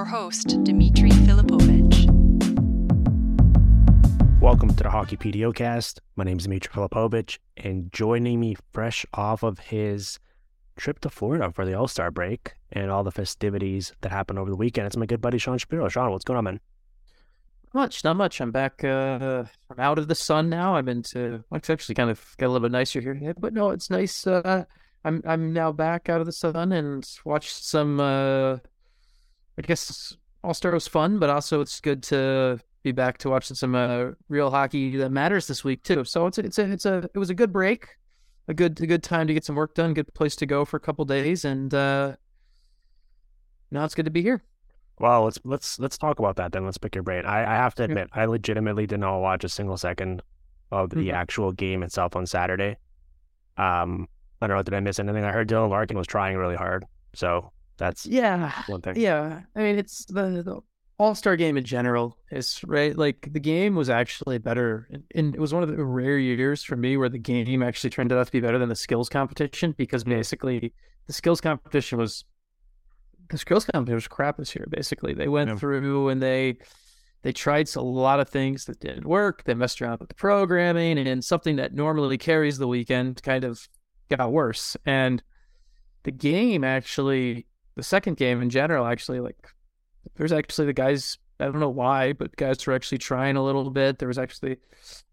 your host, Dimitri Filipovich. Welcome to the Hockeypedia Cast. My name is Dimitri Filipovich, and joining me fresh off of his trip to Florida for the All-Star break and all the festivities that happened over the weekend, it's my good buddy, Sean Shapiro. Sean, what's going on, man? Not much. I'm back from out of the sun now. I'm into, well, it's actually kind of got a little bit nicer here, but no, it's nice. I'm now back out of the sun and watched some, I guess All-Star was fun, but also it's good to be back to watching some real hockey that matters this week too. So it was a good break, a good time to get some work done, good place to go for a couple days, and now it's good to be here. Well, let's talk about that then. Let's pick your brain. I have to admit, I legitimately did not watch a single second of the actual game itself on Saturday. I don't know, did I miss anything? I heard Dylan Larkin was trying really hard, so that's one thing. Yeah, I mean, it's the All-Star game in general is right. Like the game was actually better, and it was one of the rare years for me where the game actually turned out to be better than the skills competition, because basically the skills competition was crap this year. Basically, they went through and they tried a lot of things that didn't work. They messed around with the programming, and something that normally carries the weekend kind of got worse. And the game actually, the second game in general, actually, like there's actually the guys, I don't know why, but guys were actually trying a little bit. There was actually,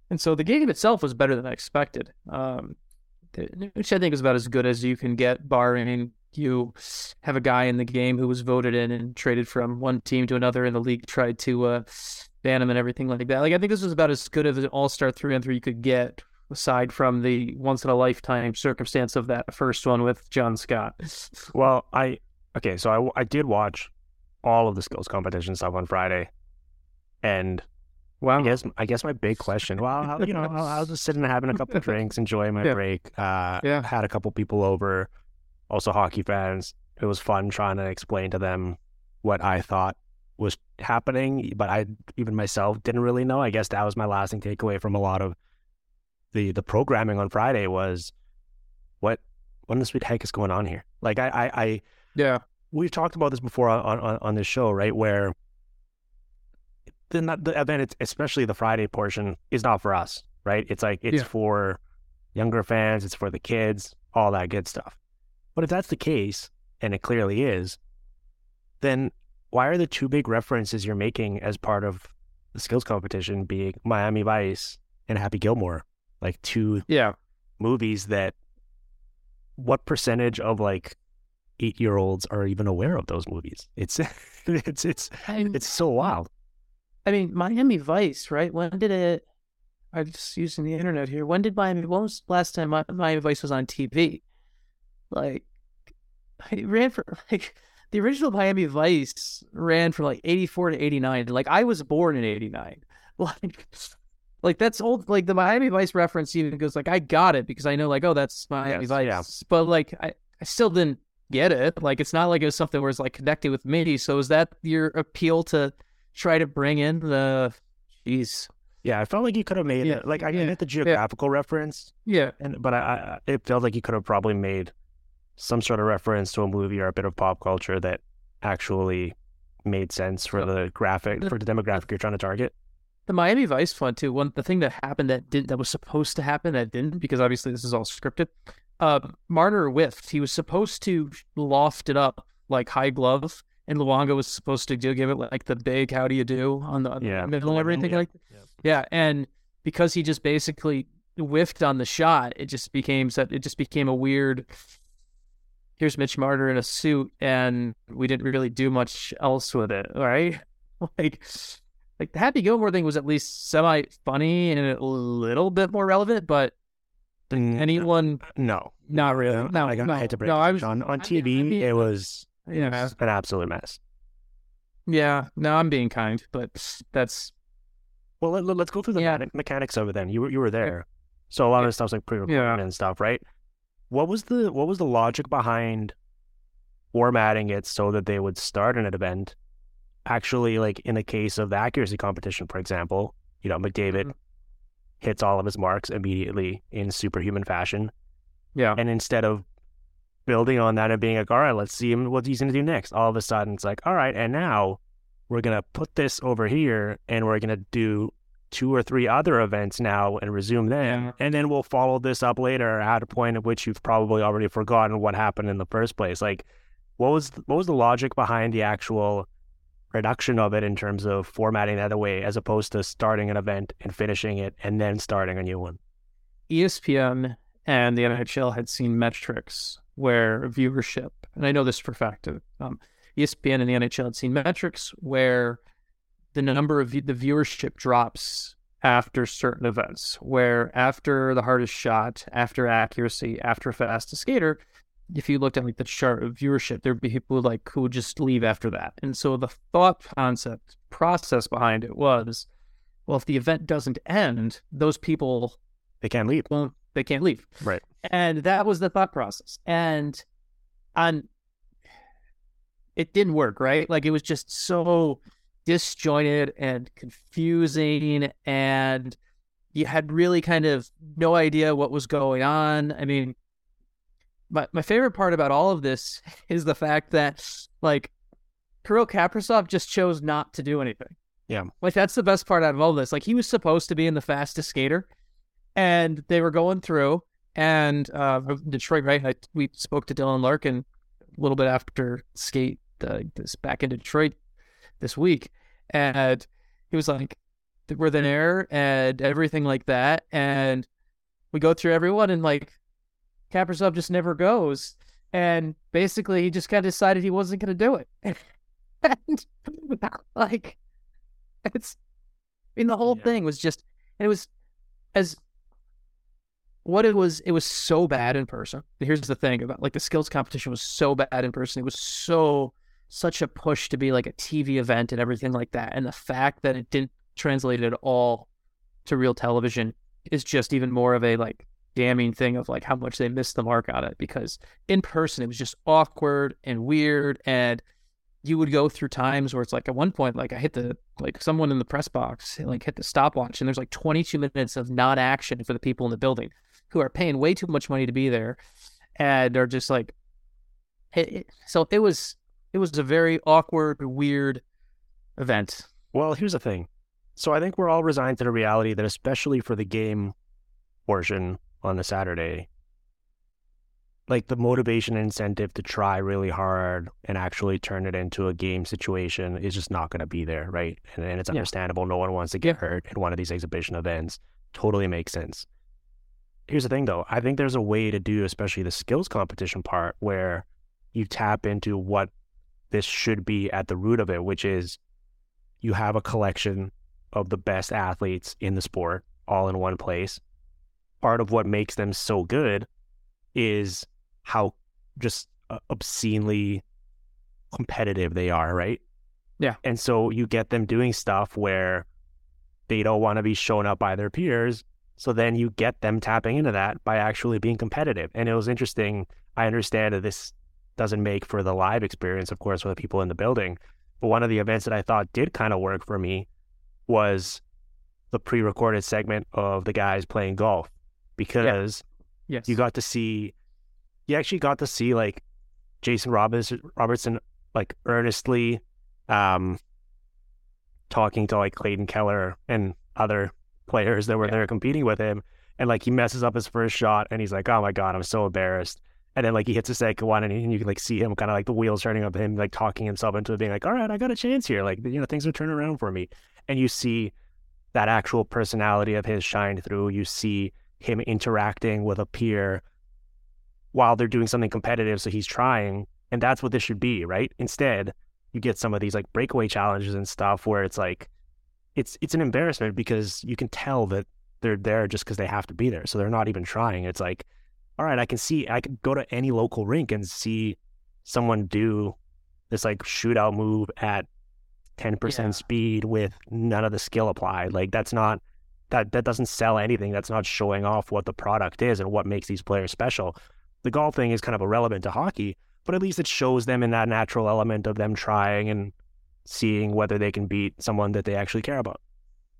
and so the game itself was better than I expected, which I think is about as good as you can get, barring you have a guy in the game who was voted in and traded from one team to another, and the league tried to ban him and everything like that. Like, I think this was about as good of an all-star 3-on-3 you could get, aside from the once-in-a-lifetime circumstance of that first one with John Scott. Well, I did watch all of the skills competition stuff on Friday, and wow, I guess my big question, well, you know, I was just sitting and having a couple of drinks, enjoying my break. Had a couple people over, also hockey fans. It was fun trying to explain to them what I thought was happening, but I even myself didn't really know. I guess that was my lasting takeaway from a lot of the programming on Friday was, what in the sweet heck is going on here? Like we've talked about this before on this show, right? Where the event, especially the Friday portion, is not for us, right? It's like it's for younger fans, it's for the kids, all that good stuff. But if that's the case, and it clearly is, then why are the two big references you're making as part of the skills competition being Miami Vice and Happy Gilmore? Like two movies that, what percentage of like 8-year-olds are even aware of those movies? It's so wild. I mean, Miami Vice, right? When did it? I'm just using the internet here. When was the last time Miami Vice was on TV? Like, it ran for, like, the original Miami Vice ran from, like, 84 to 89. Like, I was born in 89. Like, that's old. Like, the Miami Vice reference even goes, like, I got it because I know, like, oh, that's Miami Vice. Yeah. But, like, I still didn't get it. Like, it's not like it was something where it's, like, connected with me. So is that your appeal to try to bring in the, jeez. Yeah, I felt like you could have made it. Like, I get the geographical reference. Yeah. But it felt like you could have probably made some sort of reference to a movie or a bit of pop culture that actually made sense for the demographic you're trying to target. The Miami Vice one too. The thing that happened that was supposed to happen that didn't, because obviously this is all scripted. Marner whiffed. He was supposed to loft it up like high glove, and Luongo was supposed to give it like the big how do you do on the middle and everything like that. Yeah, and because he just basically whiffed on the shot, it just became a weird, here's Mitch Marner in a suit, and we didn't really do much else with it, right? Like the Happy Gilmore thing was at least semi-funny and a little bit more relevant, but anyone... No. Not really. I had to break it. On TV, it was an absolute mess. Yeah. No, I'm being kind, but that's... Well, let's go through the mechanics of it then. You were there. So a lot of the stuff's like pre-recorded and stuff, right? What was the logic behind formatting it so that they would start an event? Actually, like in the case of the accuracy competition, for example, you know, McDavid hits all of his marks immediately in superhuman fashion. Yeah. And instead of building on that and being like, all right, let's see him, what he's going to do next. All of a sudden, it's like, all right, and now we're going to put this over here and we're going to do 2 or 3 other events now and resume them. Yeah. And then we'll follow this up later at a point at which you've probably already forgotten what happened in the first place. Like, what was the logic behind the actual production of it in terms of formatting that away as opposed to starting an event and finishing it and then starting a new one? ESPN and the NHL had seen metrics where viewership, and I know this for a fact, ESPN and the NHL had seen metrics where the number of the viewership drops after certain events, where after the hardest shot, after accuracy, after fastest skater, if you looked at like the chart of viewership, there'd be people like who would just leave after that. And so the thought concept process behind it was, well, if the event doesn't end, those people, they can't leave. Well, they can't leave. Right. And that was the thought process. And it didn't work, right? Like, it was just so disjointed and confusing, and you had really kind of no idea what was going on. I mean, my favorite part about all of this is the fact that, like, Kirill Kaprizov just chose not to do anything. Yeah. Like, that's the best part out of all this. Like, he was supposed to be in the fastest skater, and they were going through, and Detroit, right? We spoke to Dylan Larkin a little bit after skate this back in Detroit this week, and he was like, we're there and everything like that, and we go through everyone, and like Kaprizov just never goes, and basically he just kind of decided he wasn't going to do it. And like, it's, I mean, the whole thing was just, it was so bad in person. Here's the thing about, like, the skills competition was so bad in person. It was such a push to be like a TV event and everything like that. And the fact that it didn't translate at all to real television is just even more of a like damning thing of like how much they missed the mark on it, because in person it was just awkward and weird. And you would go through times where it's like, at one point, like I hit someone in the press box, like hit the stopwatch, and there's like 22 minutes of non-action for the people in the building who are paying way too much money to be there and are just like, so it was a very awkward, weird event. Well, here's the thing. So I think we're all resigned to the reality that, especially for the game portion on the Saturday, like the motivation and incentive to try really hard and actually turn it into a game situation is just not going to be there, right? And it's understandable. No one wants to get hurt in one of these exhibition events. Totally makes sense. Here's the thing, though. I think there's a way to do, especially the skills competition part, where you tap into what this should be at the root of it, which is you have a collection of the best athletes in the sport all in one place. Part of what makes them so good is how just obscenely competitive they are, right? Yeah. And so you get them doing stuff where they don't want to be shown up by their peers. So then you get them tapping into that by actually being competitive. And it was interesting. I understand that this doesn't make for the live experience, of course, with the people in the building. But one of the events that I thought did kind of work for me was the pre-recorded segment of the guys playing golf, because you got to see, like Jason Robertson, like earnestly talking to like Clayton Keller and other players that were there competing with him. And like, he messes up his first shot and he's like, oh my God, I'm so embarrassed. And then, like, he hits a second one, and you can, like, see him kind of, like, the wheels turning up, him, like, talking himself into it, being like, all right, I got a chance here. Like, you know, things are turning around for me. And you see that actual personality of his shine through. You see him interacting with a peer while they're doing something competitive, so he's trying. And that's what this should be, right? Instead, you get some of these, like, breakaway challenges and stuff where it's, like, it's an embarrassment because you can tell that they're there just because they have to be there. So they're not even trying. It's like, all right, I can go to any local rink and see someone do this like shootout move at 10% speed with none of the skill applied. Like, that's not, that doesn't sell anything. That's not showing off what the product is and what makes these players special. The golf thing is kind of irrelevant to hockey, but at least it shows them in that natural element of them trying and seeing whether they can beat someone that they actually care about.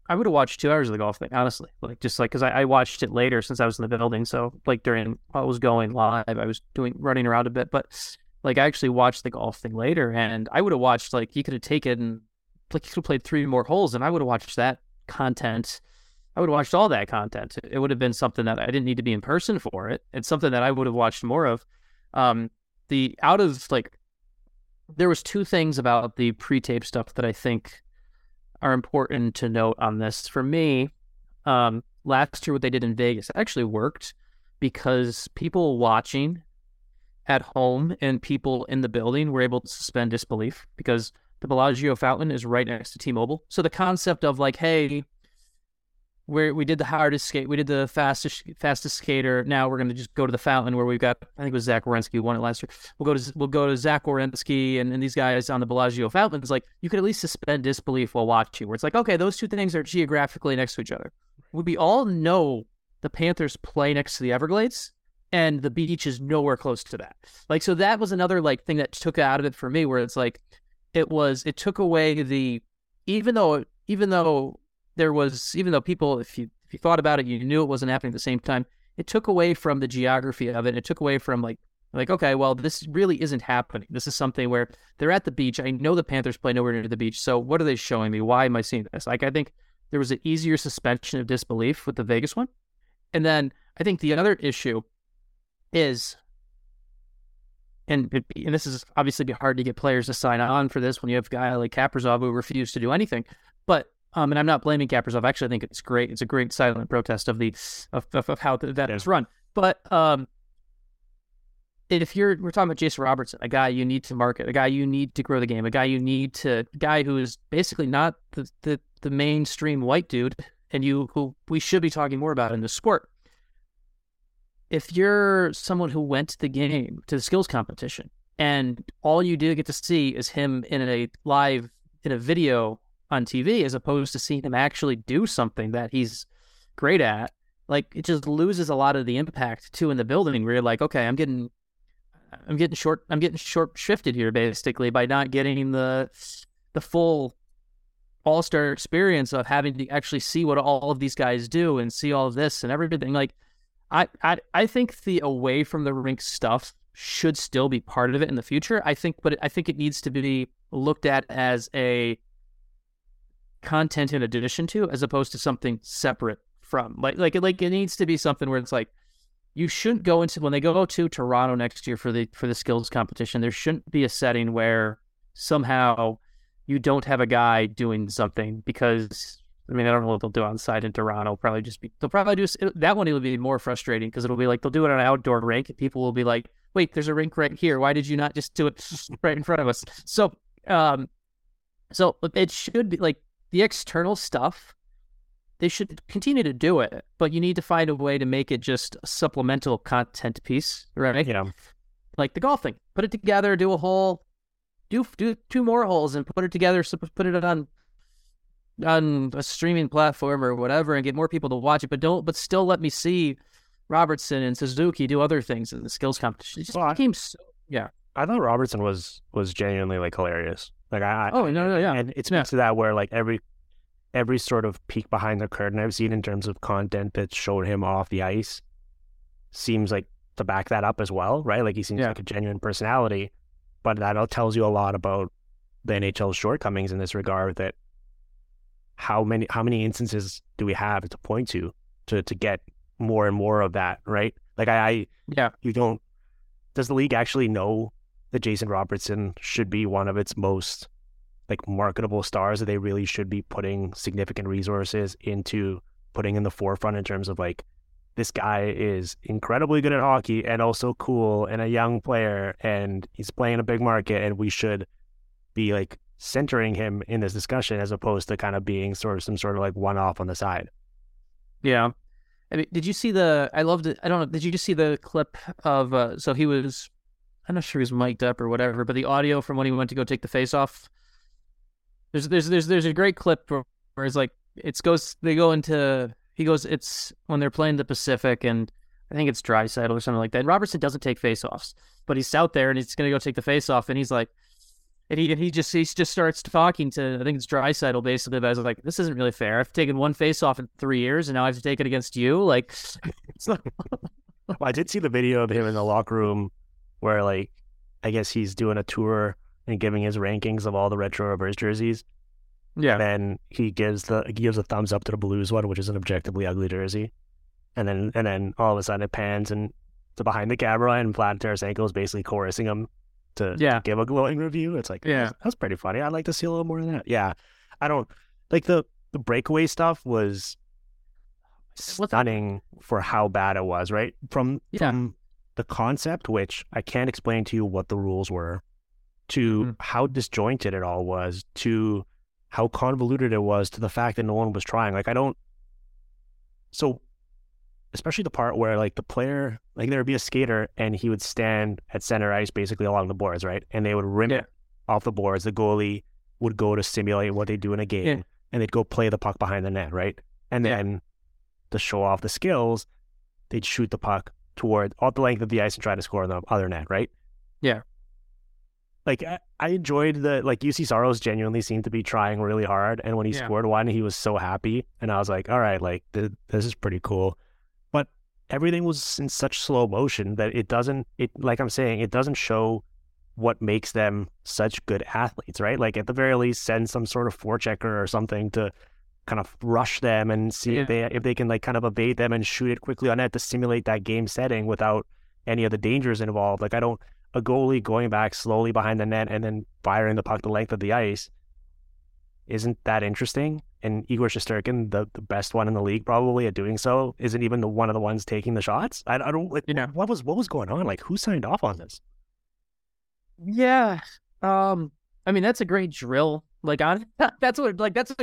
I would have watched 2 hours of the golf thing, honestly. Like, just like, because I watched it later since I was in the building. So, like, during while I was going live, I was running around a bit. But, like, I actually watched the golf thing later, and I would have watched, like, he could have taken, like, he could have played three more holes, and I would have watched that content. I would have watched all that content. It would have been something that I didn't need to be in person for it. It's something that I would have watched more of. There was two things about the pre-tape stuff that I think are important to note on this. For me, last year what they did in Vegas actually worked, because people watching at home and people in the building were able to suspend disbelief, because the Bellagio fountain is right next to T-Mobile. So the concept of like, hey, we did the hardest skate, we did the fastest skater. Now we're going to just go to the fountain where we've got, I think it was Zach Wierenski won it last year. We'll go to Zach Wierenski and these guys on the Bellagio fountain. It's like, you could at least suspend disbelief while watching, where it's like, okay, those two things are geographically next to each other. We all know the Panthers play next to the Everglades, and the beach is nowhere close to that. Like, so that was another like thing that took out of it for me, where it's like, it took away the, even though people, if you thought about it, you knew it wasn't happening at the same time. It took away from the geography of it. It took away from like, okay, well, this really isn't happening. This is something where they're at the beach. I know the Panthers play nowhere near the beach. So what are they showing me? Why am I seeing this? Like, I think there was an easier suspension of disbelief with the Vegas one. And then I think the other issue is, and this is obviously be hard to get players to sign on for this when you have a guy like Kaprizov who refused to do anything, but and I'm not blaming Kaprizov. Actually, I think it's great. It's a great silent protest of how that is run. But we're talking about Jason Robertson, a guy you need to market, a guy you need to grow the game, a guy who is basically not the mainstream white dude, and who we should be talking more about in this sport. If you're someone who went to the game, to the skills competition, and all you do get to see is him in a video on TV, as opposed to seeing him actually do something that he's great at, like, it just loses a lot of the impact too in the building, where you're like, okay, I'm getting short shifted here basically by not getting the full all-star experience of having to actually see what all of these guys do and see all of this and everything. Like, I think the away from the rink stuff should still be part of it in the future. I think it needs to be looked at as a content in addition to, as opposed to something separate from. Like it needs to be something where it's like, you shouldn't go into, when they go to Toronto next year for the skills competition, there shouldn't be a setting where somehow you don't have a guy doing something, because I mean, I don't know what they'll do on site in Toronto. It'll be more frustrating, because it'll be like, they'll do it on an outdoor rink and people will be like, wait, there's a rink right here, why did you not just do it right in front of us? So it should be like, the external stuff, they should continue to do it, but you need to find a way to make it just a supplemental content piece, right? Yeah. Like the golfing, put it together, do a hole, do two more holes and put it together, put it on a streaming platform or whatever, and get more people to watch it, but still let me see Robertson and Suzuki do other things in the skills competition. It just became so, yeah. I thought Robertson was genuinely like hilarious. Like and it's back to that where like every sort of peek behind the curtain I've seen in terms of content that showed him off the ice seems like to back that up as well, right? Like he seems like a genuine personality, but that tells you a lot about the NHL's shortcomings in this regard. That how many instances do we have to point to get more and more of that, right? Like does the league actually know that Jason Robertson should be one of its most like marketable stars, that they really should be putting significant resources into putting in the forefront in terms of like, this guy is incredibly good at hockey and also cool and a young player and he's playing a big market and we should be like centering him in this discussion, as opposed to kind of being sort of some sort of like one-off on the side. Yeah. I mean, did you see did you just see the clip of, so he was, I'm not sure he was mic'd up or whatever, but the audio from when he went to go take the face off. There's a great clip where it's like it's when they're playing the Pacific, and I think it's Dreisaitl or something like that. And Robertson doesn't take face offs, but he's out there and he's gonna go take the face off, and he's like, And he just starts talking to, I think it's Dreisaitl, basically, but I was like, this isn't really fair. I've taken one face-off in 3 years, and now I have to take it against you? Like, it's not... Well, I did see the video of him in the locker room where, like, I guess he's doing a tour and giving his rankings of all the retro reverse jerseys. Yeah. And then he gives a thumbs up to the Blues one, which is an objectively ugly jersey. And then all of a sudden it pans and to behind the camera, and Vlad Tarasenko is basically chorusing him to give a glowing review. It's like, yeah, that's pretty funny. I'd like to see a little more of that. Yeah. I don't like the breakaway stuff was stunning for how bad it was, right? From the concept, which I can't explain to you what the rules were, to how disjointed it all was, to how convoluted it was, to the fact that no one was trying. Like, especially the part where, like, the player, like, there would be a skater and he would stand at center ice basically along the boards, right? And they would rim it off the boards. The goalie would go to simulate what they do in a game and they'd go play the puck behind the net, right? And then to show off the skills, they'd shoot the puck toward all the length of the ice and try to score on the other net, right? Yeah. Like, I enjoyed UC Soros genuinely seemed to be trying really hard. And when he scored one, he was so happy. And I was like, all right, like, this is pretty cool. But everything was in such slow motion that it doesn't show what makes them such good athletes, right? Like, at the very least, send some sort of forechecker or something to kind of rush them and see if they can, like, kind of evade them and shoot it quickly on net to simulate that game setting without any of the dangers involved. Like, a goalie going back slowly behind the net and then firing the puck the length of the ice isn't that interesting. And Igor Shesterkin, the best one in the league probably at doing so, isn't even one of the ones taking the shots. I don't, like, what was going on? Like, who signed off on this? Yeah. I mean, that's a great drill. Like, that's a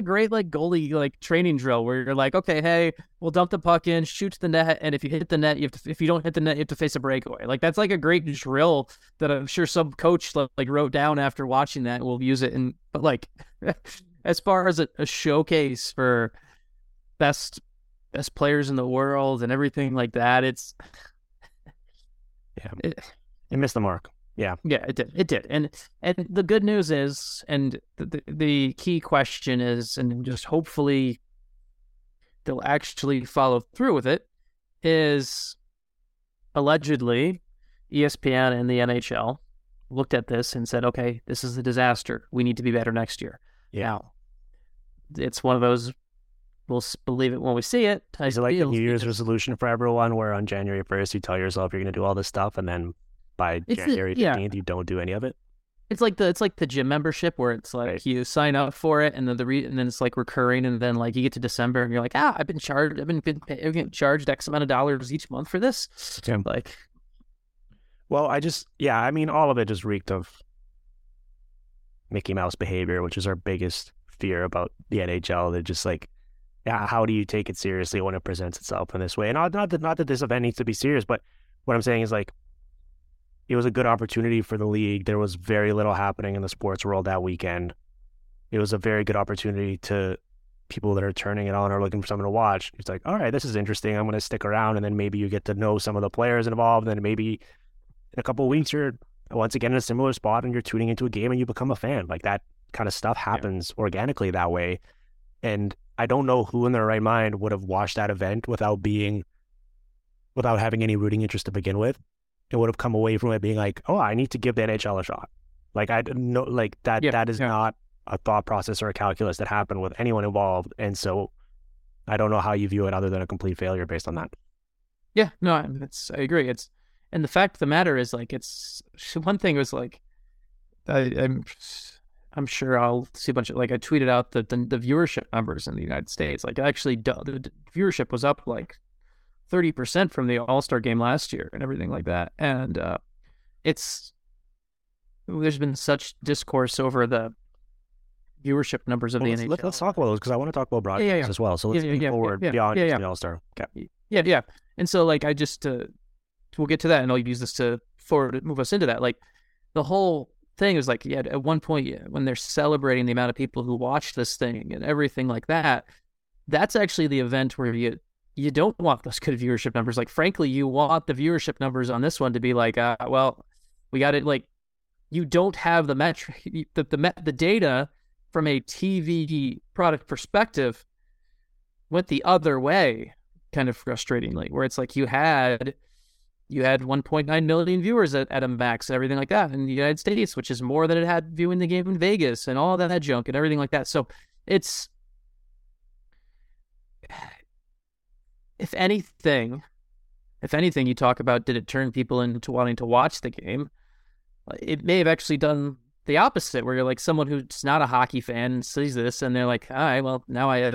great, like, goalie, like, training drill where you're like, okay, hey, we'll dump the puck in, shoot to the net, and if you hit the net, if you don't hit the net, you have to face a breakaway. Like, that's like a great drill that I'm sure some coach like wrote down after watching that and will use it. And but, like, as far as a showcase for best players in the world and everything like that, it's it missed the mark. Yeah. Yeah, it did. And the good news is, and the key question is, and just hopefully they'll actually follow through with it, is allegedly ESPN and the NHL looked at this and said, okay, this is a disaster. We need to be better next year. Yeah. Now, it's one of those, we'll believe it when we see it. Is it like a New Year's resolution for everyone where on January 1st you tell yourself you're going to do all this stuff and then by January 15th, you don't do any of it. It's like the gym membership where it's like you sign up for it, and then and then it's like recurring, and then, like, you get to December and you're like, I've been charged X amount of dollars each month for this. Yeah. Like, well, I mean, all of it just reeked of Mickey Mouse behavior, which is our biggest fear about the NHL. They're just like, yeah, how do you take it seriously when it presents itself in this way? And not that this event needs to be serious, but what I'm saying is, like, it was a good opportunity for the league. There was very little happening in the sports world that weekend. It was a very good opportunity to people that are turning it on or looking for something to watch. It's like, all right, this is interesting. I'm going to stick around. And then maybe you get to know some of the players involved. And then maybe in a couple of weeks, you're once again in a similar spot and you're tuning into a game and you become a fan. Like, that kind of stuff happens organically that way. And I don't know who in their right mind would have watched that event without having any rooting interest to begin with. It would have come away from it being like, oh, I need to give the NHL a shot. Like, I know, like, that that is not a thought process or a calculus that happened with anyone involved. And so I don't know how you view it other than a complete failure based on that. Yeah, no, I agree. It's, and the fact of the matter is, like, it's one thing was like, I'm sure I'll see a bunch of, like, I tweeted out the viewership numbers in the United States. Like, actually the viewership was up like 30% from the All-Star game last year and everything like that. And there's been such discourse over the viewership numbers of the NHL. Let's talk about those because I want to talk about broadcasts as well. So let's move forward beyond the All-Star. Okay. Yeah. And so, like, I just, we'll get to that and I'll use this to move us into that. Like, the whole thing is like, at one point when they're celebrating the amount of people who watch this thing and everything like that, that's actually the event where you don't want those good viewership numbers. Like, frankly, you want the viewership numbers on this one to be like, well, we got it. Like, you don't have the metric, the data from a TV product perspective went the other way, kind of frustratingly, where it's like you had 1.9 million viewers at a max and everything like that in the United States, which is more than it had viewing the game in Vegas and all that junk and everything like that. So it's, if anything, you talk about, did it turn people into wanting to watch the game? It may have actually done the opposite, where you're like someone who's not a hockey fan sees this and they're like, all right, well, now I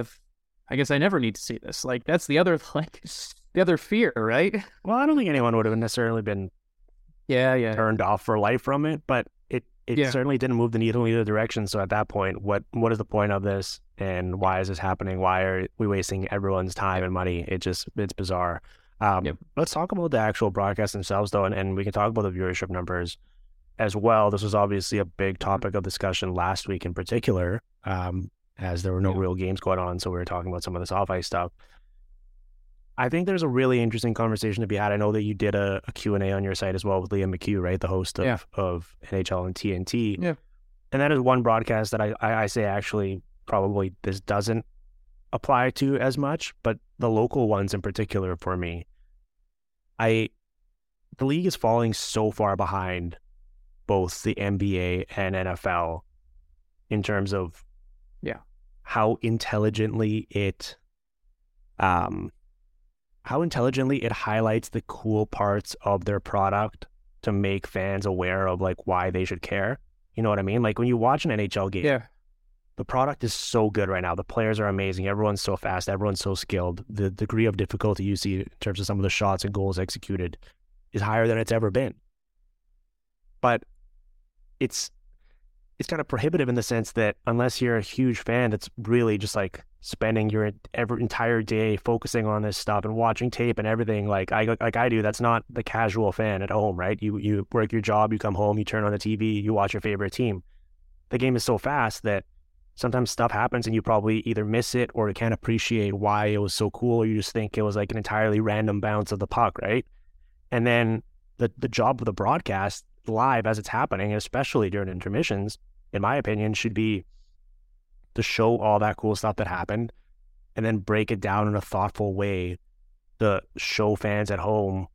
guess I never need to see this. Like, that's the other, like, the other fear, right? Well, I don't think anyone would have necessarily been turned off for life from it, but it certainly didn't move the needle in either direction. So at that point, what is the point of this, and why is this happening? Why are we wasting everyone's time and money? It's bizarre. Let's talk about the actual broadcasts themselves, though, and we can talk about the viewership numbers as well. This was obviously a big topic of discussion last week in particular, as there were no real games going on, so we were talking about some of this off-ice stuff. I think there's a really interesting conversation to be had. I know that you did a Q&A on your site as well with Liam McHugh, right? The host of NHL and TNT. Yeah. And that is one broadcast that I say actually probably this doesn't apply to as much, but the local ones in particular for me. The league is falling so far behind both the NBA and NFL in terms of how intelligently it... how intelligently it highlights the cool parts of their product to make fans aware of, like, why they should care. You know what I mean? Like, when you watch an NHL game, the product is so good right now. The players are amazing. Everyone's so fast. Everyone's so skilled. The degree of difficulty you see in terms of some of the shots and goals executed is higher than it's ever been. But it's kind of prohibitive in the sense that unless you're a huge fan, that's really just like spending your entire day focusing on this stuff and watching tape and everything like I do. That's not the casual fan at home, right? You work your job, you come home, you turn on the TV, you watch your favorite team. The game is so fast that sometimes stuff happens and you probably either miss it or you can't appreciate why it was so cool, or you just think it was like an entirely random bounce of the puck, right? And then the job of the broadcast live as it's happening, especially during intermissions, in my opinion, should be to show all that cool stuff that happened and then break it down in a thoughtful way to show fans at home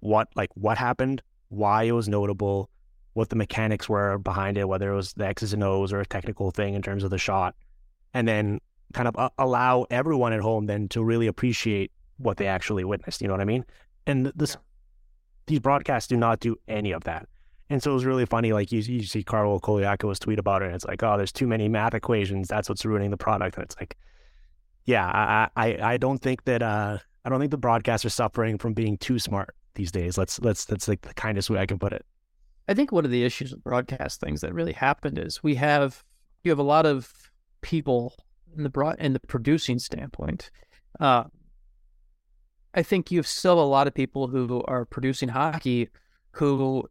what happened, why it was notable, what the mechanics were behind it, whether it was the X's and O's or a technical thing in terms of the shot, and then kind of allow everyone at home then to really appreciate what they actually witnessed. You know what I mean? And these broadcasts do not do any of that. And so it was really funny, like you see Carlo Koliako's tweet about it, and it's like, oh, there's too many math equations, that's what's ruining the product. And it's like, I don't think that the broadcasts are suffering from being too smart these days. That's like the kindest way I can put it. I think one of the issues with broadcast things that really happened is you have a lot of people in the producing standpoint. I think you have still a lot of people who are producing hockey who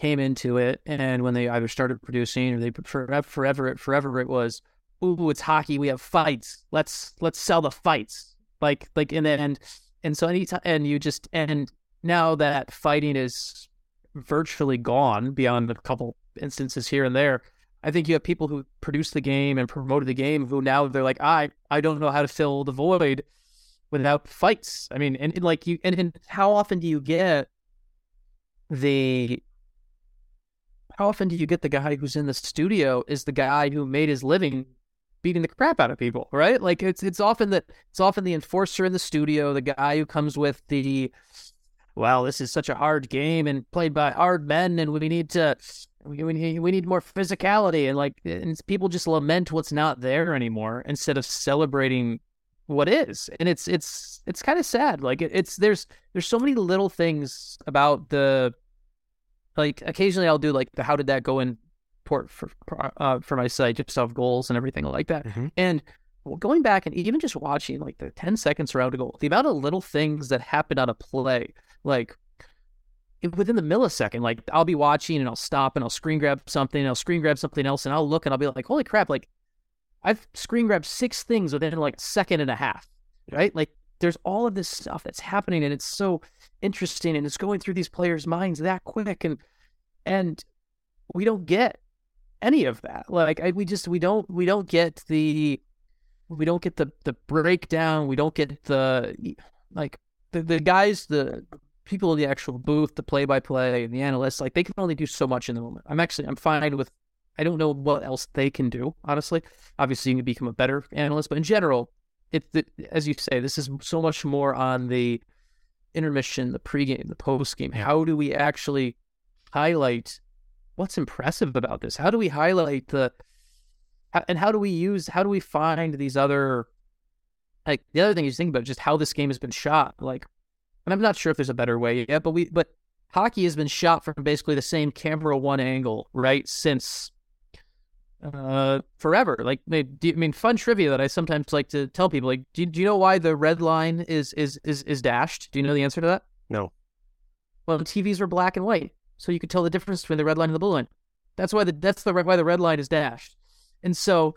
came into it, and when they either started producing or they forever it was, ooh, it's hockey, we have fights, let's sell the fights, like in the end. And so anytime, and now that fighting is virtually gone beyond a couple instances here and there, I think you have people who produced the game and promoted the game who now they're like, I don't know how to fill the void without fights. I mean, and like you, and how often do you get the guy who's in the studio is the guy who made his living beating the crap out of people, right? Like it's often the enforcer in the studio, the guy who comes with this is such a hard game and played by hard men, and we need more physicality, and people just lament what's not there anymore instead of celebrating what is. And it's kind of sad. Like there's so many little things about the. Like occasionally I'll do like the how did that go in port for my site, just off goals and everything like that. Mm-hmm. And going back and even just watching like the 10 seconds around a goal, the amount of little things that happen on a play, like within the millisecond, like I'll be watching and I'll stop and I'll screen grab something, and I'll screen grab something else, and I'll look and I'll be like, holy crap, like I've screen grabbed 6 things within like a second and a half, right? Like there's all of this stuff that's happening, and it's so interesting, and it's going through these players' minds that quick, and we don't get any of that. Like we don't get the breakdown. We don't get the guys, the people in the actual booth, the play-by-play, and the analysts, like, they can only do so much in the moment. I'm fine with, I don't know what else they can do, honestly. Obviously, you can become a better analyst, but in general, as you say, this is so much more on the intermission, the pregame, the postgame. How do we actually highlight what's impressive about this? How do we highlight how do we find these other, like, the other thing you think about is just how this game has been shot, like, and I'm not sure if there's a better way yet, but hockey has been shot from basically the same camera one angle, right, since forever. Like, fun trivia that I sometimes like to tell people, like, do you know why the red line is dashed? Do you know the answer to that? No. Well, the TVs were black and white, so you could tell the difference between the red line and the blue line. That's why the red line is dashed. And so,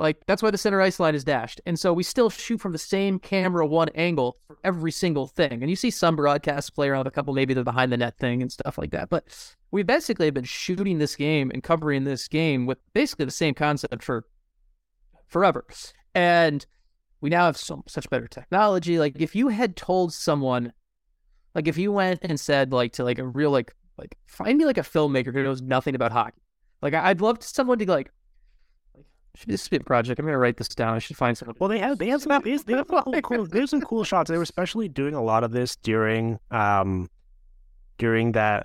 like, that's why the center ice line is dashed. And so we still shoot from the same camera one angle for every single thing. And you see some broadcasts play around with a couple, maybe the behind the net thing and stuff like that. But we basically have been shooting this game and covering this game with basically the same concept for forever. And we now have such better technology. Like, if you had told someone, like, if you went and said, like, to, like, a real, like find me, like, a filmmaker who knows nothing about hockey. Like, I'd love someone to, like, this should be a project. I'm going to write this down. I should find something. Well, they have some cool shots. They were especially doing a lot of this during that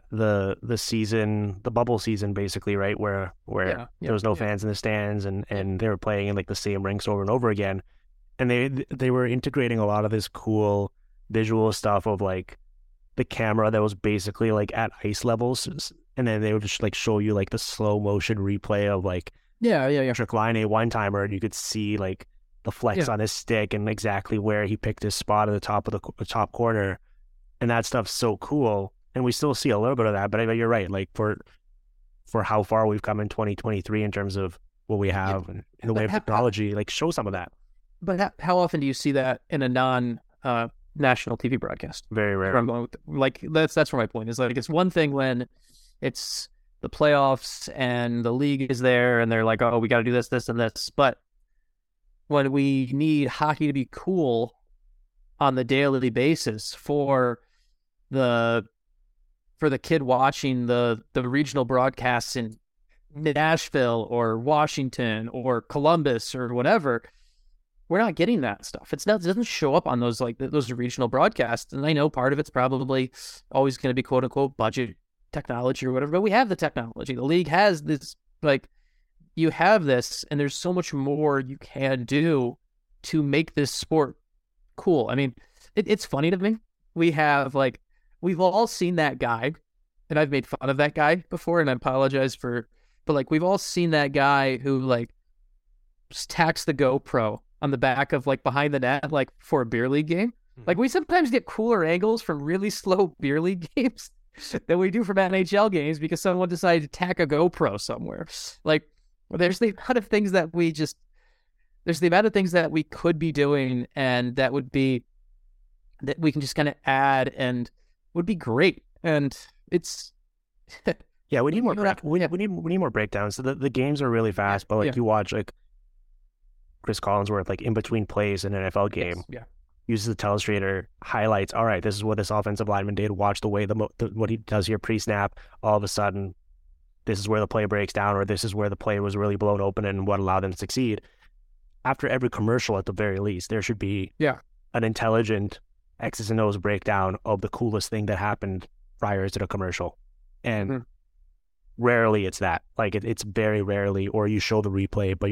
the season, the bubble season, basically, right, where there was no fans in the stands, and they were playing in, like, the same rinks over and over again, and they were integrating a lot of this cool visual stuff of, like, the camera that was basically, like, at ice levels, and then they would just, like, show you, like, the slow motion replay of, like, Patrick Line a one-timer, and you could see, like, the flex on his stick and exactly where he picked his spot at the top of the top corner, and that stuff's so cool. And we still see a little bit of that, but you're right. Like, for how far we've come in 2023 in terms of what we have and in the way of technology, like, show some of that. But how often do you see that in a non-national TV broadcast? Very rare. I'm going with, like, that's where my point is. Like, it's one thing when it's the playoffs and the league is there and they're like, oh, we got to do this, this, and this. But when we need hockey to be cool on the daily basis for the kid watching the regional broadcasts in Nashville or Washington or Columbus or whatever, we're not getting that stuff. It doesn't show up on those, like, those regional broadcasts. And I know part of it's probably always going to be quote unquote budget technology or whatever, but we have the technology. The league has this, like, you have this, and there's so much more you can do to make this sport cool. I mean, it's funny to me. We've all seen that guy, and I've made fun of that guy before, and I apologize but like, we've all seen that guy who, like, tacks the GoPro on the back of, like, behind the net, like, for a beer league game. Like, we sometimes get cooler angles from really slow beer league games than we do from NHL games because someone decided to tack a GoPro somewhere. Like, there's the amount of things that we could be doing, and that we can just kind of add and would be great. And it's we need more breakdowns. So the games are really fast, but you watch, like, Chris Collinsworth, like, in between plays in an NFL game. Yes. Yeah. Uses the telestrator, highlights, all right, this is what this offensive lineman did, watch the way what he does here pre-snap, all of a sudden, this is where the play breaks down, or this is where the play was really blown open and what allowed them to succeed. After every commercial, at the very least, there should be an intelligent X's and O's breakdown of the coolest thing that happened prior to the commercial. And rarely it's that. Like, it's very rarely, or you show the replay, but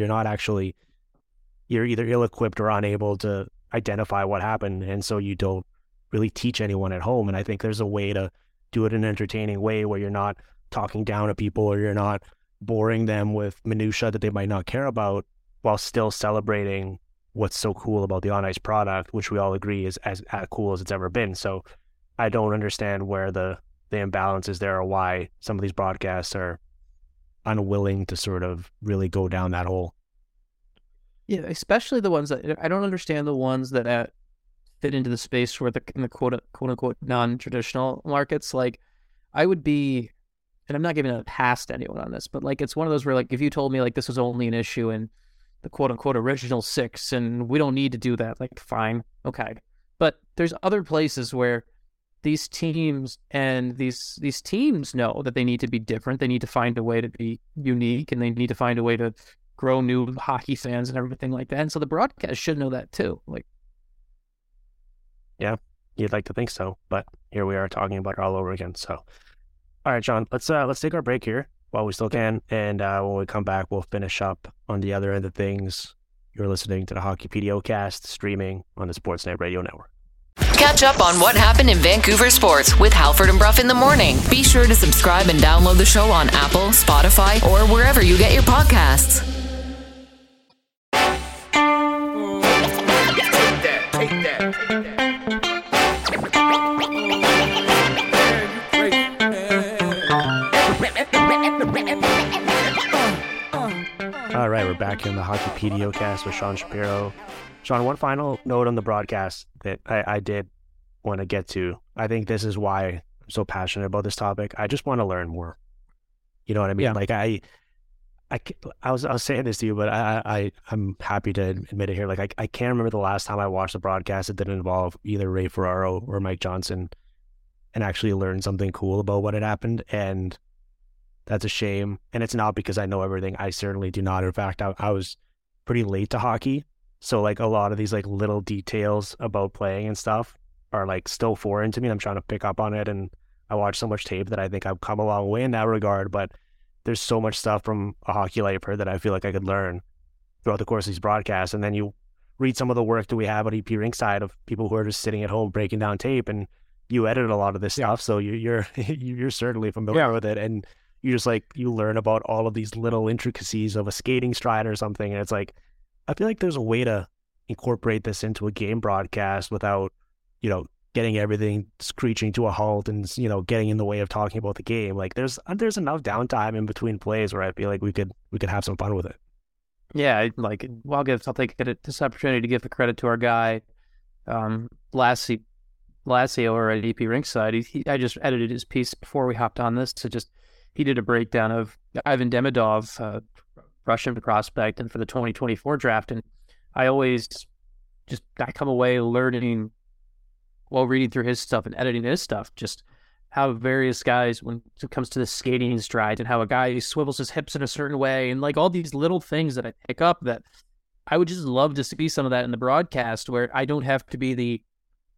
you're either ill-equipped or unable to identify what happened, and so you don't really teach anyone at home. And I think there's a way to do it in an entertaining way where you're not talking down to people, or you're not boring them with minutia that they might not care about, while still celebrating what's so cool about the on-ice product, which we all agree is as cool as it's ever been. So I don't understand where the imbalance is there, or why some of these broadcasts are unwilling to sort of really go down that hole. Yeah, especially the ones that I don't understand, the ones that fit into the space where in the quote unquote non-traditional markets. Like, I would be and I'm not giving a pass to anyone on this, but like it's one of those where like if you told me like this was only an issue in the quote unquote original six and we don't need to do that, like fine, okay. But there's other places where these teams and these teams know that they need to be different. They need to find a way to be unique, and they need to find a way to grow new hockey fans and everything like that. And so the broadcast should know that too. Like, yeah, you'd like to think so, but here we are talking about it all over again. So, all right, John, let's take our break here while we still can, and when we come back, we'll finish up on the other end of things. You're listening to the Hockeypedia cast streaming on the Sportsnet Radio Network. Catch up on what happened in Vancouver sports with Halford and Bruff in the morning. Be sure to subscribe and download the show on Apple, Spotify, or wherever you get your podcasts. All right, we're back in the Hockeypedia cast with Sean Shapiro. Sean, one final note on the broadcast that I did want to get to. I think this is why I'm so passionate about this topic. I just want to learn more. You know what I mean? Yeah. Like I was saying this to you, but I'm happy to admit it here. Like I can't remember the last time I watched a broadcast that didn't involve either Ray Ferraro or Mike Johnson and actually learn something cool about what had happened. And that's a shame. And it's not because I know everything. I certainly do not. In fact, I was pretty late to hockey. So like a lot of these like little details about playing and stuff are like still foreign to me. And I'm trying to pick up on it. And I watch so much tape that I think I've come a long way in that regard. But there's so much stuff from a hockey lifer that I feel like I could learn throughout the course of these broadcasts. And then you read some of the work that we have at EP Rinkside of people who are just sitting at home breaking down tape, and you edit a lot of this stuff. So you're certainly familiar with it. And you just like, you learn about all of these little intricacies of a skating stride or something. And it's like, I feel like there's a way to incorporate this into a game broadcast without, you know, getting everything screeching to a halt and, you know, getting in the way of talking about the game. Like there's enough downtime in between plays where I feel like we could have some fun with it. Yeah, like I'll take this opportunity to give the credit to our guy, Lassie over at EP Rinkside. I just edited his piece before we hopped on this. He did a breakdown of Ivan Demidov, Russian prospect, and for the 2024 draft, and I come away learning while reading through his stuff and editing his stuff just how various guys, when it comes to the skating stride and how a guy swivels his hips in a certain way and like all these little things that I pick up, that I would just love to see some of that in the broadcast where I don't have to be the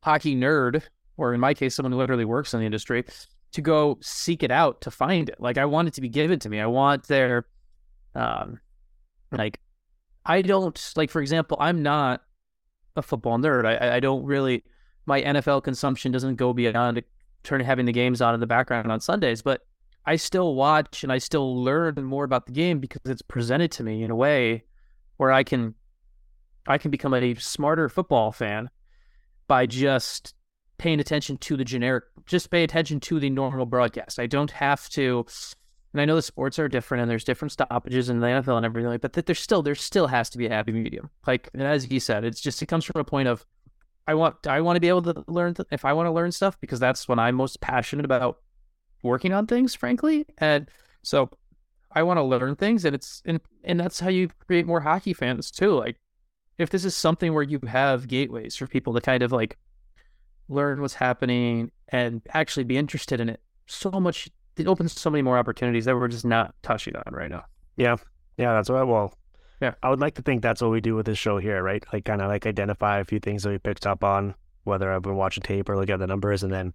hockey nerd, or in my case someone who literally works in the industry, to go seek it out to find it. Like I want it to be given to me. I want their for example, I'm not a football nerd. I don't really, my NFL consumption doesn't go beyond having the games on in the background on Sundays, but I still watch and I still learn more about the game because it's presented to me in a way where I can become a smarter football fan by just paying attention to the generic, just pay attention to the normal broadcast. I don't have to. And I know the sports are different and there's different stoppages in the NFL and everything, but that there still has to be a happy medium. Like, and as he said, it comes from a point of, I want to be able to learn if I want to learn stuff, because that's when I'm most passionate about working on things, frankly. And so I want to learn things, and and that's how you create more hockey fans too. Like if this is something where you have gateways for people to kind of like learn what's happening and actually be interested in it, it opens so many more opportunities that we're just not touching on right now. Yeah. Yeah, that's right. Well, yeah, I would like to think that's what we do with this show here, right? Like kind of like identify a few things that we picked up on, whether I've been watching tape or look at the numbers, and then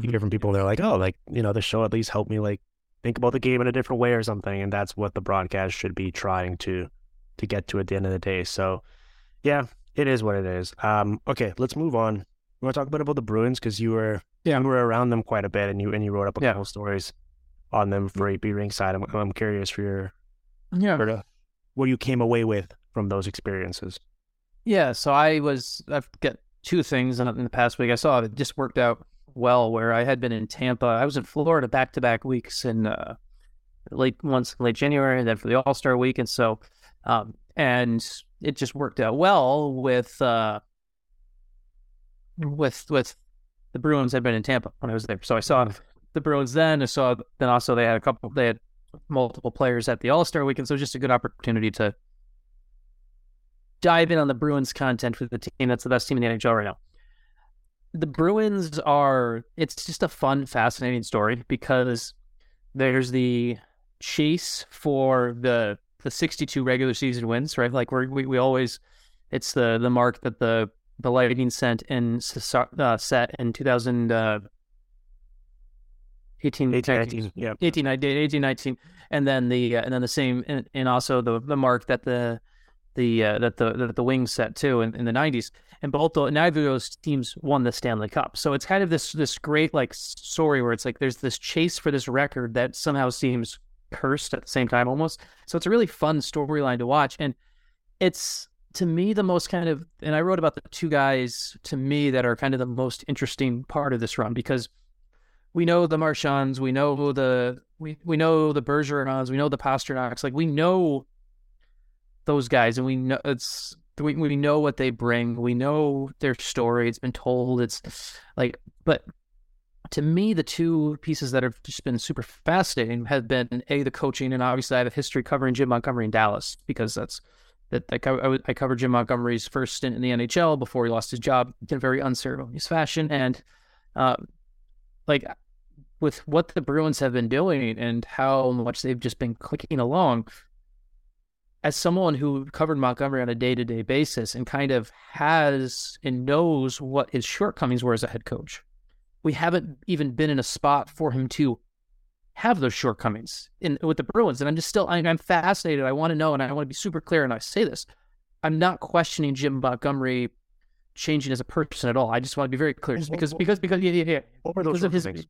you hear from people, they're like, oh, like, you know, the show at least helped me like think about the game in a different way or something. And that's what the broadcast should be trying to get to at the end of the day. So yeah, it is what it is. Okay, let's move on. We want to talk a bit about the Bruins, because you were around them quite a bit, and you wrote up a couple stories on them for EP Rinkside. I'm curious for your what you came away with from those experiences. Yeah, so I've got two things in the past week. I saw it just worked out well where I had been in Tampa. I was in Florida back-to-back weeks in late January, and then for the All-Star Week, and so and it just worked out well with the Bruins had been in Tampa when I was there. So I saw the Bruins then. So then also they had multiple players at the All-Star Weekend, so just a good opportunity to dive in on the Bruins content for the team that's the best team in the NHL right now. The Bruins are, it's just a fun, fascinating story because there's the chase for the 62 regular season wins, right? Like we always, it's the mark that the Lightning set in 2018, 19, and then the same, and also the mark that the Wings set too in the 90s, and neither of those teams won the Stanley Cup. So it's kind of this great like story where it's like there's this chase for this record that somehow seems cursed at the same time almost. So it's a really fun storyline to watch, and it's to me the most kind of, and I wrote about the two guys to me that are kind of the most interesting part of this run, because we know the Marchands, we know the Bergerons, we know the Pasternaks, like we know those guys, and we know we know what they bring, we know their story, it's been told, it's like, but to me, the two pieces that have just been super fascinating have been A, the coaching, and obviously I have a history covering Jim Montgomery in Dallas, because I covered Jim Montgomery's first stint in the NHL before he lost his job in a very unceremonious fashion. And like with what the Bruins have been doing and how much they've just been clicking along, as someone who covered Montgomery on a day-to-day basis and kind of has and knows what his shortcomings were as a head coach, we haven't even been in a spot for him to have those shortcomings with the Bruins. And I'm just still, I'm fascinated. I want to know, and I want to be super clear, and I say this, I'm not questioning Jim Montgomery changing as a person at all. I just want to be very clear because What were those shortcomings?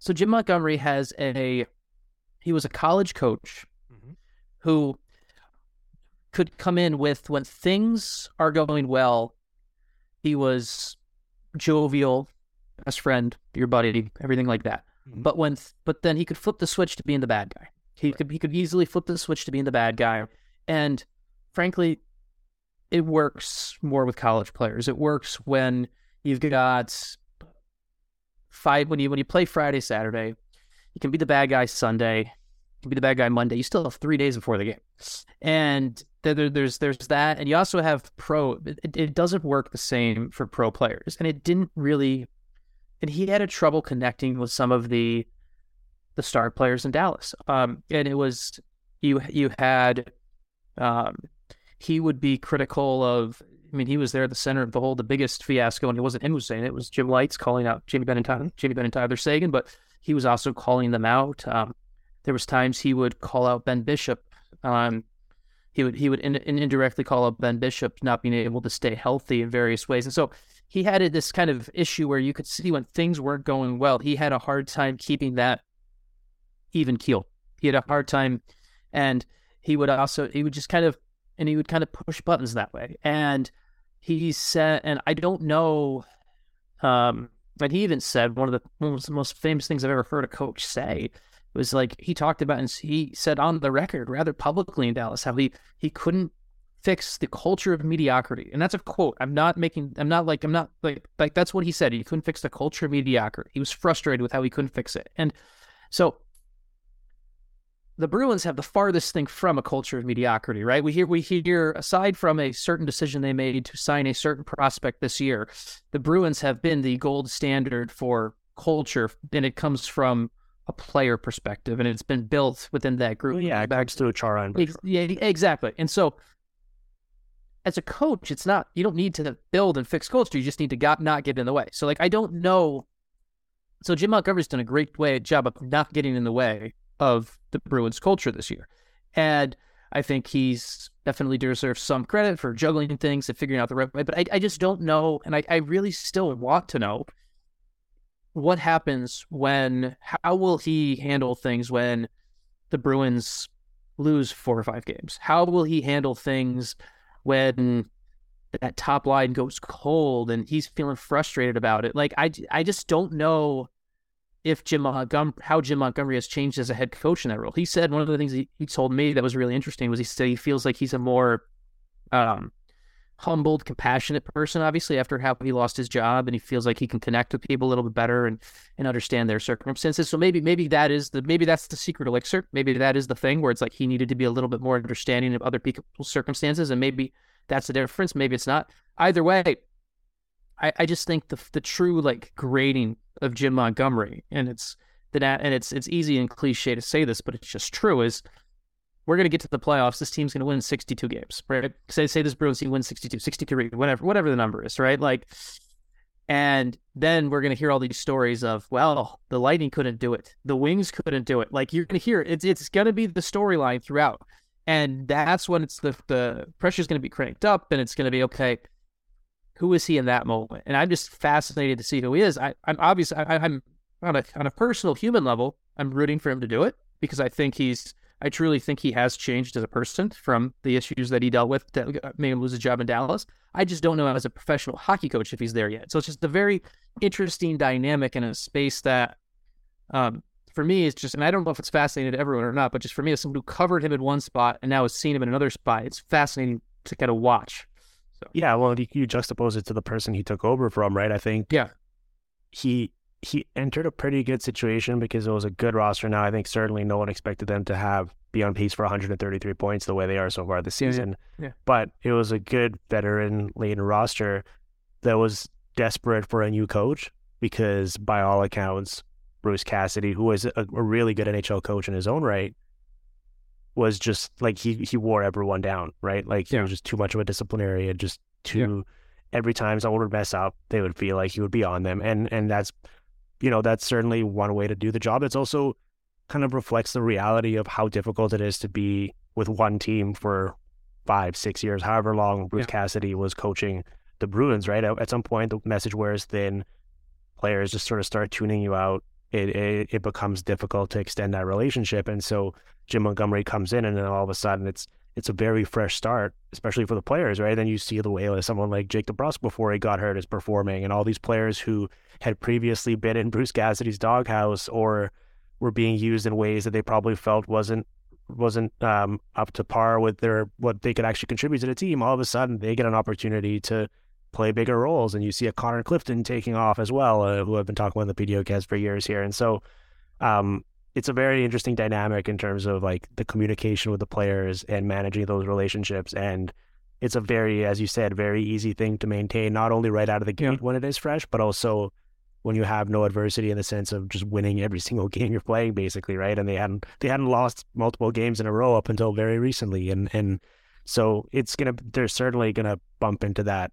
So Jim Montgomery he was a college coach who could come in with, when things are going well, he was jovial, best friend, your buddy, everything like that. Mm-hmm. But then he could flip the switch to being the bad guy. He could easily flip the switch to being the bad guy. And frankly, it works more with college players. It works when you've got when you play Friday, Saturday, you can be the bad guy Sunday, you can be the bad guy Monday. You still have 3 days before the game. And there's that, and you also have it doesn't work the same for pro players. And it didn't really. And he had trouble connecting with some of the star players in Dallas. And it was he would be critical of. I mean, he was there at the center of the biggest fiasco, and it wasn't him who was saying it. It was Jim Lights calling out Jamie Benn and Tyler Seguin, but he was also calling them out. There was times he would call out Ben Bishop. He would indirectly call out Ben Bishop not being able to stay healthy in various ways, and so. He had this kind of issue where you could see when things weren't going well, he had a hard time keeping that even keel. He had a hard time, and he would kind of push buttons that way. And he said, and I don't know, but he even said one of the most famous things I've ever heard a coach say was like, he talked about, and he said on the record rather publicly in Dallas, how he couldn't fix the culture of mediocrity. And that's a quote. I'm not like that's what he said. He couldn't fix the culture of mediocrity. He was frustrated with how he couldn't fix it. And so the Bruins have the farthest thing from a culture of mediocrity, right? We hear aside from a certain decision they made to sign a certain prospect this year, the Bruins have been the gold standard for culture, and it comes from a player perspective, and it's been built within that group. Well, yeah, it backs to Chara. Yeah, exactly. And so as a coach, it's not, you don't need to build and fix culture. You just need to not get in the way. So like, I don't know. So Jim Montgomery's done a great job of not getting in the way of the Bruins culture this year. And I think he's definitely deserves some credit for juggling things and figuring out the right way. But I just don't know. And I really still want to know what happens how will he handle things when the Bruins lose 4 or 5 games? How will he handle things when that top line goes cold and he's feeling frustrated about it? Like, I just don't know how Jim Montgomery has changed as a head coach in that role. He said one of the things he told me that was really interesting was he said he feels like he's a more humbled, compassionate person, obviously, after how he lost his job, and he feels like he can connect with people a little bit better and understand their circumstances. So maybe that's the secret elixir. Maybe that is the thing where it's like he needed to be a little bit more understanding of other people's circumstances, and maybe that's the difference. Maybe it's not. Either way, I just think the true like grading of Jim Montgomery, and it's easy and cliche to say this, but it's just true, is we're going to get to the playoffs. This team's going to win 62 games, right? Say this Bruins team wins 62, 63, whatever the number is, right? Like, and then we're going to hear all these stories of, well, the Lightning couldn't do it. The Wings couldn't do it. Like, you're going to hear it. It's going to be the storyline throughout. And that's when it's the pressure's going to be cranked up, and it's going to be, okay, who is he in that moment? And I'm just fascinated to see who he is. I'm obviously on a personal human level, I'm rooting for him to do it, because I truly think he has changed as a person from the issues that he dealt with that made him lose his job in Dallas. I just don't know as a professional hockey coach if he's there yet. So it's just a very interesting dynamic in a space that, for me, it's just, and I don't know if it's fascinating to everyone or not, but just for me, as someone who covered him in one spot and now has seen him in another spot, it's fascinating to kind of watch. So. Yeah, well, you juxtapose it to the person he took over from, right? I think he entered a pretty good situation because it was a good roster. Now, I think certainly no one expected them to be on pace for 133 points the way they are so far this season. Yeah. But it was a good veteran-laden roster that was desperate for a new coach because, by all accounts, Bruce Cassidy, who was a really good NHL coach in his own right, was just like he wore everyone down, right? Like he was just too much of a disciplinary and just too. Yeah. Every time someone would mess up, they would feel like he would be on them, and that's. You know, that's certainly one way to do the job. It's also kind of reflects the reality of how difficult it is to be with one team for 5-6 years, however long Bruce Cassidy was coaching the Bruins, right? At some point, the message wears thin. Players just sort of start tuning you out. It becomes difficult to extend that relationship. And so Jim Montgomery comes in, and then all of a sudden it's a very fresh start, especially for the players, right? Then you see the way someone like Jake DeBrusk before he got hurt is performing, and all these players who had previously been in Bruce Cassidy's doghouse or were being used in ways that they probably felt wasn't up to par with what they could actually contribute to the team. All of a sudden, they get an opportunity to play bigger roles, and you see a Connor Clifton taking off as well, who I've been talking about in the PDOcast for years here. And so it's a very interesting dynamic in terms of like the communication with the players and managing those relationships. And it's a very, as you said, very easy thing to maintain, not only right out of the gate when it is fresh, but also when you have no adversity in the sense of just winning every single game you're playing, basically, right? And they hadn't lost multiple games in a row up until very recently, and so they're certainly gonna bump into that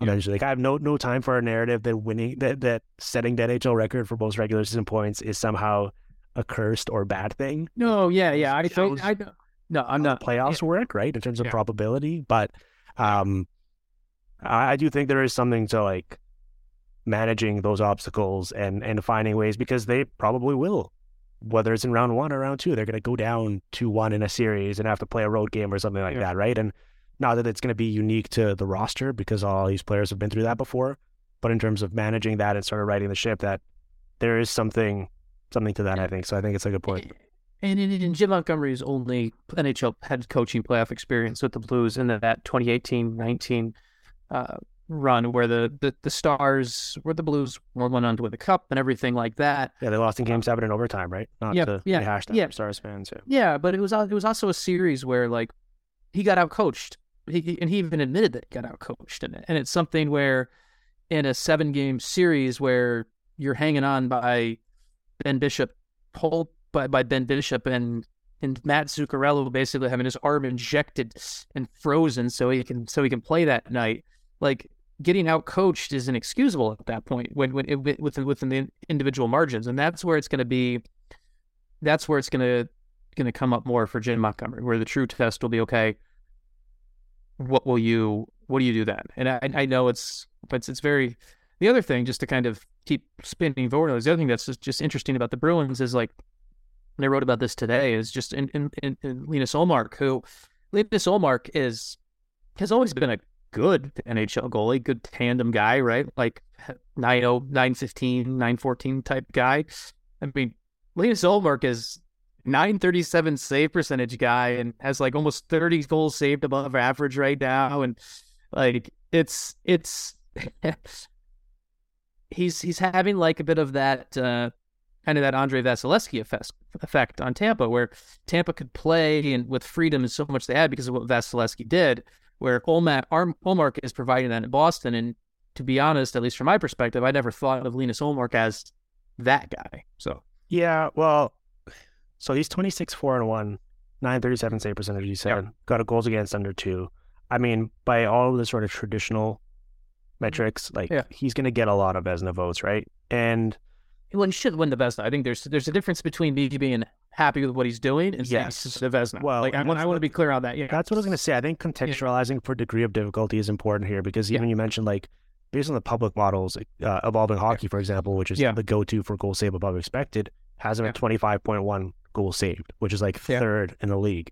eventually. Like I have no time for a narrative that winning that setting the NHL record for most regular season points is somehow a cursed or bad thing. No, yeah, I think I know. No, I'm not. Playoffs work, right, in terms of probability, but I do think there is something to like managing those obstacles and finding ways, because they probably will, whether it's in round one or round two, they're going to go down 2-1 in a series and have to play a road game or something like that, right? And not that it's going to be unique to the roster because all these players have been through that before, but in terms of managing that and sort of riding the ship, that there is something to that, I think. So I think it's a good point. And in Jim Montgomery's only NHL head coaching playoff experience with the Blues in that 2018-19 run where the Stars were the Blues went on to win the Cup and everything like that. Yeah, they lost in Game 7 in overtime, right? Not to rehash that for Stars fans. Yeah. But it was also a series where like he got outcoached, and he even admitted that he got outcoached in it. And it's something where in a 7-game series where you're hanging on by Ben Bishop, pulled by Ben Bishop and Matt Zuccarello basically having his arm injected and frozen so he can play that night. Like getting out coached is inexcusable at that point within the individual margins, and that's where it's going to come up more for Jim Montgomery, where the true test will be, okay, what do you do then? And I know it's very. The other thing, just to kind of keep spinning forward, the other thing that's just interesting about the Bruins is like, and I wrote about this today, is just in Linus Ullmark, has always been a good NHL goalie, good tandem guy, right? Like 9-0, 9-15, 9-14 type guy. I mean, Linus Ullmark is 937 save percentage guy and has like almost 30 goals saved above average right now, and Like it's he's having like a bit of that kind of that Andre Vasilevsky effect on Tampa, where Tampa could play and with freedom and so much they had because of what Vasilevsky did, where Ullmark is providing that in Boston. And to be honest, at least from my perspective, I never thought of Linus Ullmark as that guy. So yeah, well, so he's 26-4-1, 937 save percentage, you said. Yeah. Got a goals against under 2. I mean, by all of the sort of traditional metrics, like he's going to get a lot of Vesna votes, right? And he should win the Vesna. I think there's a difference between me being happy with what he's doing and the Vesna. Well, like, I want to be clear on that. Yeah. That's what I was going to say. I think contextualizing for degree of difficulty is important here, because even you mentioned, like, based on the public models, Evolving Hockey, for example, which is the go-to for goal save above expected, has him at 25.1 goals saved, which is like third in the league.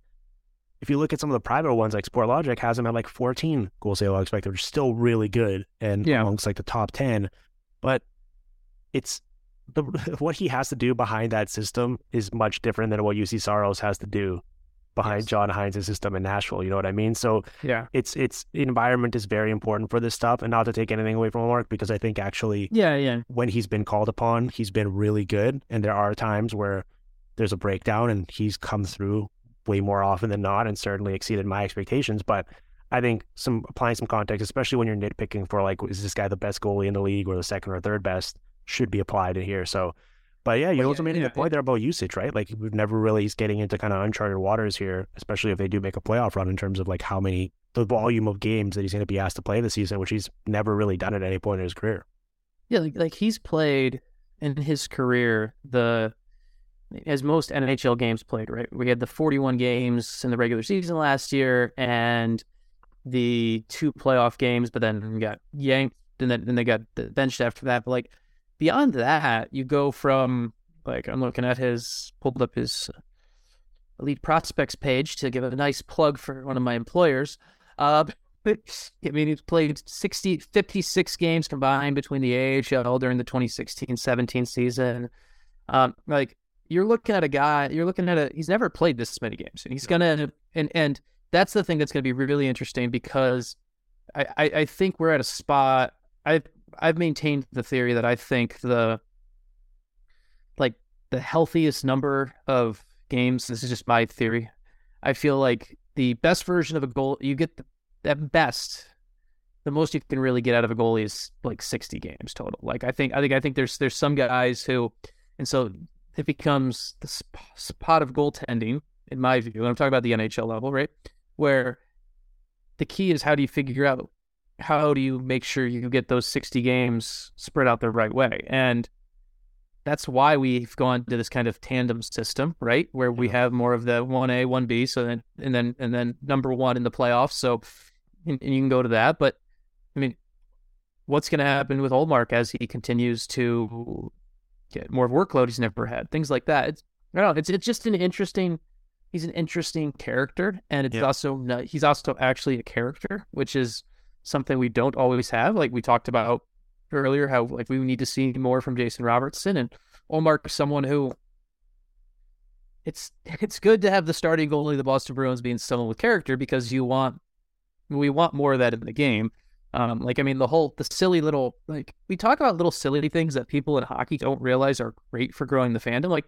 If you look at some of the private ones, like SportLogic has him at like 14 goals saved above expected, which is still really good and amongst like the top 10. But it's what he has to do behind that system is much different than what UC Soros has to do behind John Hines' system in Nashville, you know what I mean? So it's environment is very important for this stuff, and not to take anything away from Ullmark, because I think actually when he's been called upon, he's been really good, and there are times where there's a breakdown and he's come through way more often than not and certainly exceeded my expectations. But I think applying some context, especially when you're nitpicking for like, is this guy the best goalie in the league or the second or third best, should be applied in here. So but yeah, you also made a point there about usage, right? Like, we've never really getting into kind of uncharted waters here, especially if they do make a playoff run, in terms of like how many, the volume of games that he's going to be asked to play this season, which he's never really done at any point in his career. Yeah, like he's played in his career as most NHL games played, right? We had the 41 games in the regular season last year and the 2 playoff games, but then got yanked and then they got benched after that. But like, beyond that, you go from, like, I'm looking at pulled up his Elite Prospects page to give a nice plug for one of my employers. I mean, he's played 56 games combined between the AHL during the 2016-17 season. He's never played this many games. And he's going to, and that's the thing that's going to be really interesting, because I think we're at a spot, I've maintained the theory that I think the healthiest number of games, this is just my theory, I feel like the best version of a goal, you get the most you can really get out of a goalie is like 60 games total. Like I think there's some guys who, and so it becomes the spot of goaltending, in my view, and I'm talking about the NHL level, right? Where the key is, how do you make sure you get those 60 games spread out the right way? And that's why we've gone to this kind of tandem system, right? Where we have more of the 1A, 1B, so then and then number one in the playoffs. So and you can go to that. But I mean, what's going to happen with Ullmark as he continues to get more of workload he's never had? Things like that. I don't know. It's just an interesting. He's an interesting character, and it's he's also actually a character, which is something we don't always have. Like we talked about earlier, how like we need to see more from Jason Robertson, and Ullmark, someone who it's good to have the starting goalie of the Boston Bruins being someone with character, because we want more of that in the game. Like, I mean, the silly little, like we talk about little silly things that people in hockey don't realize are great for growing the fandom. Like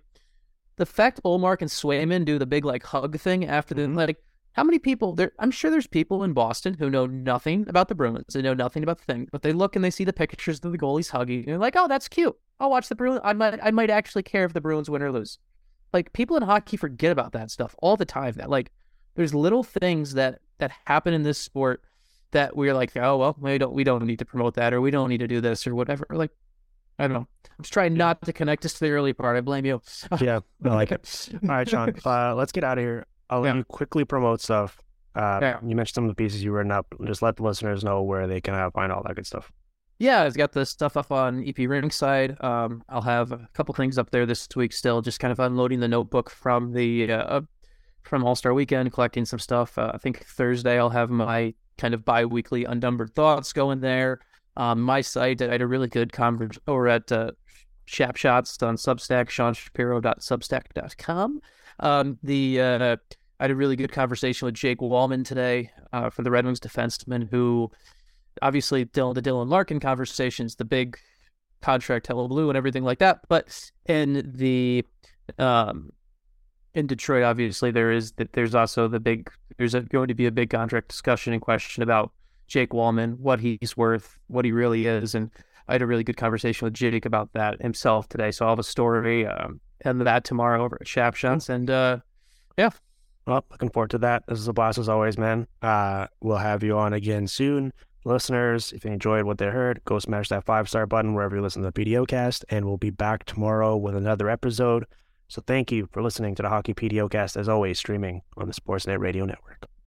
the fact Ullmark and Swayman do the big like hug thing after the, like, how many people there? I'm sure there's people in Boston who know nothing about the Bruins. They know nothing about the thing, but they look and they see the pictures of the goalies hugging, and they're like, "Oh, that's cute. I'll watch the Bruins. I might actually care if the Bruins win or lose." Like, people in hockey forget about that stuff all the time. That like, there's little things that happen in this sport that we're like, "Oh well, we don't need to promote that, or we don't need to do this, or whatever." Like, I don't know. I'm just trying not to connect us to the early part. I blame you. Yeah, I like it. All right, Sean, let's get out of here. I'll let you quickly promote stuff. You mentioned some of the pieces you've written up. Just let the listeners know where they can find all that good stuff. Yeah, I've got the stuff up on EP Rinkside. I'll have a couple things up there this week still, just kind of unloading the notebook from the from All-Star Weekend, collecting some stuff. I think Thursday I'll have my kind of bi-weekly Undumbered Thoughts going there. My site, I had a really good conversation over at Shap Shots on Substack, SeanShapiro.substack.com. The I had a really good conversation with Jake Wallman today for the Red Wings defenseman, who obviously the Dylan Larkin conversations, the big contract hullabaloo and everything like that. But in the in Detroit, obviously there's going to be a big contract discussion and question about Jake Wallman, what he's worth, what he really is. And I had a really good conversation with Jake about that himself today. So I'll have a story and that tomorrow over at Shap Shots. And yeah. Well, looking forward to that. This is a blast as always, man. We'll have you on again soon. Listeners, if you enjoyed what they heard, go smash that 5-star button wherever you listen to the PDO cast, and we'll be back tomorrow with another episode. So thank you for listening to the Hockey PDO cast, as always, streaming on the Sportsnet Radio Network.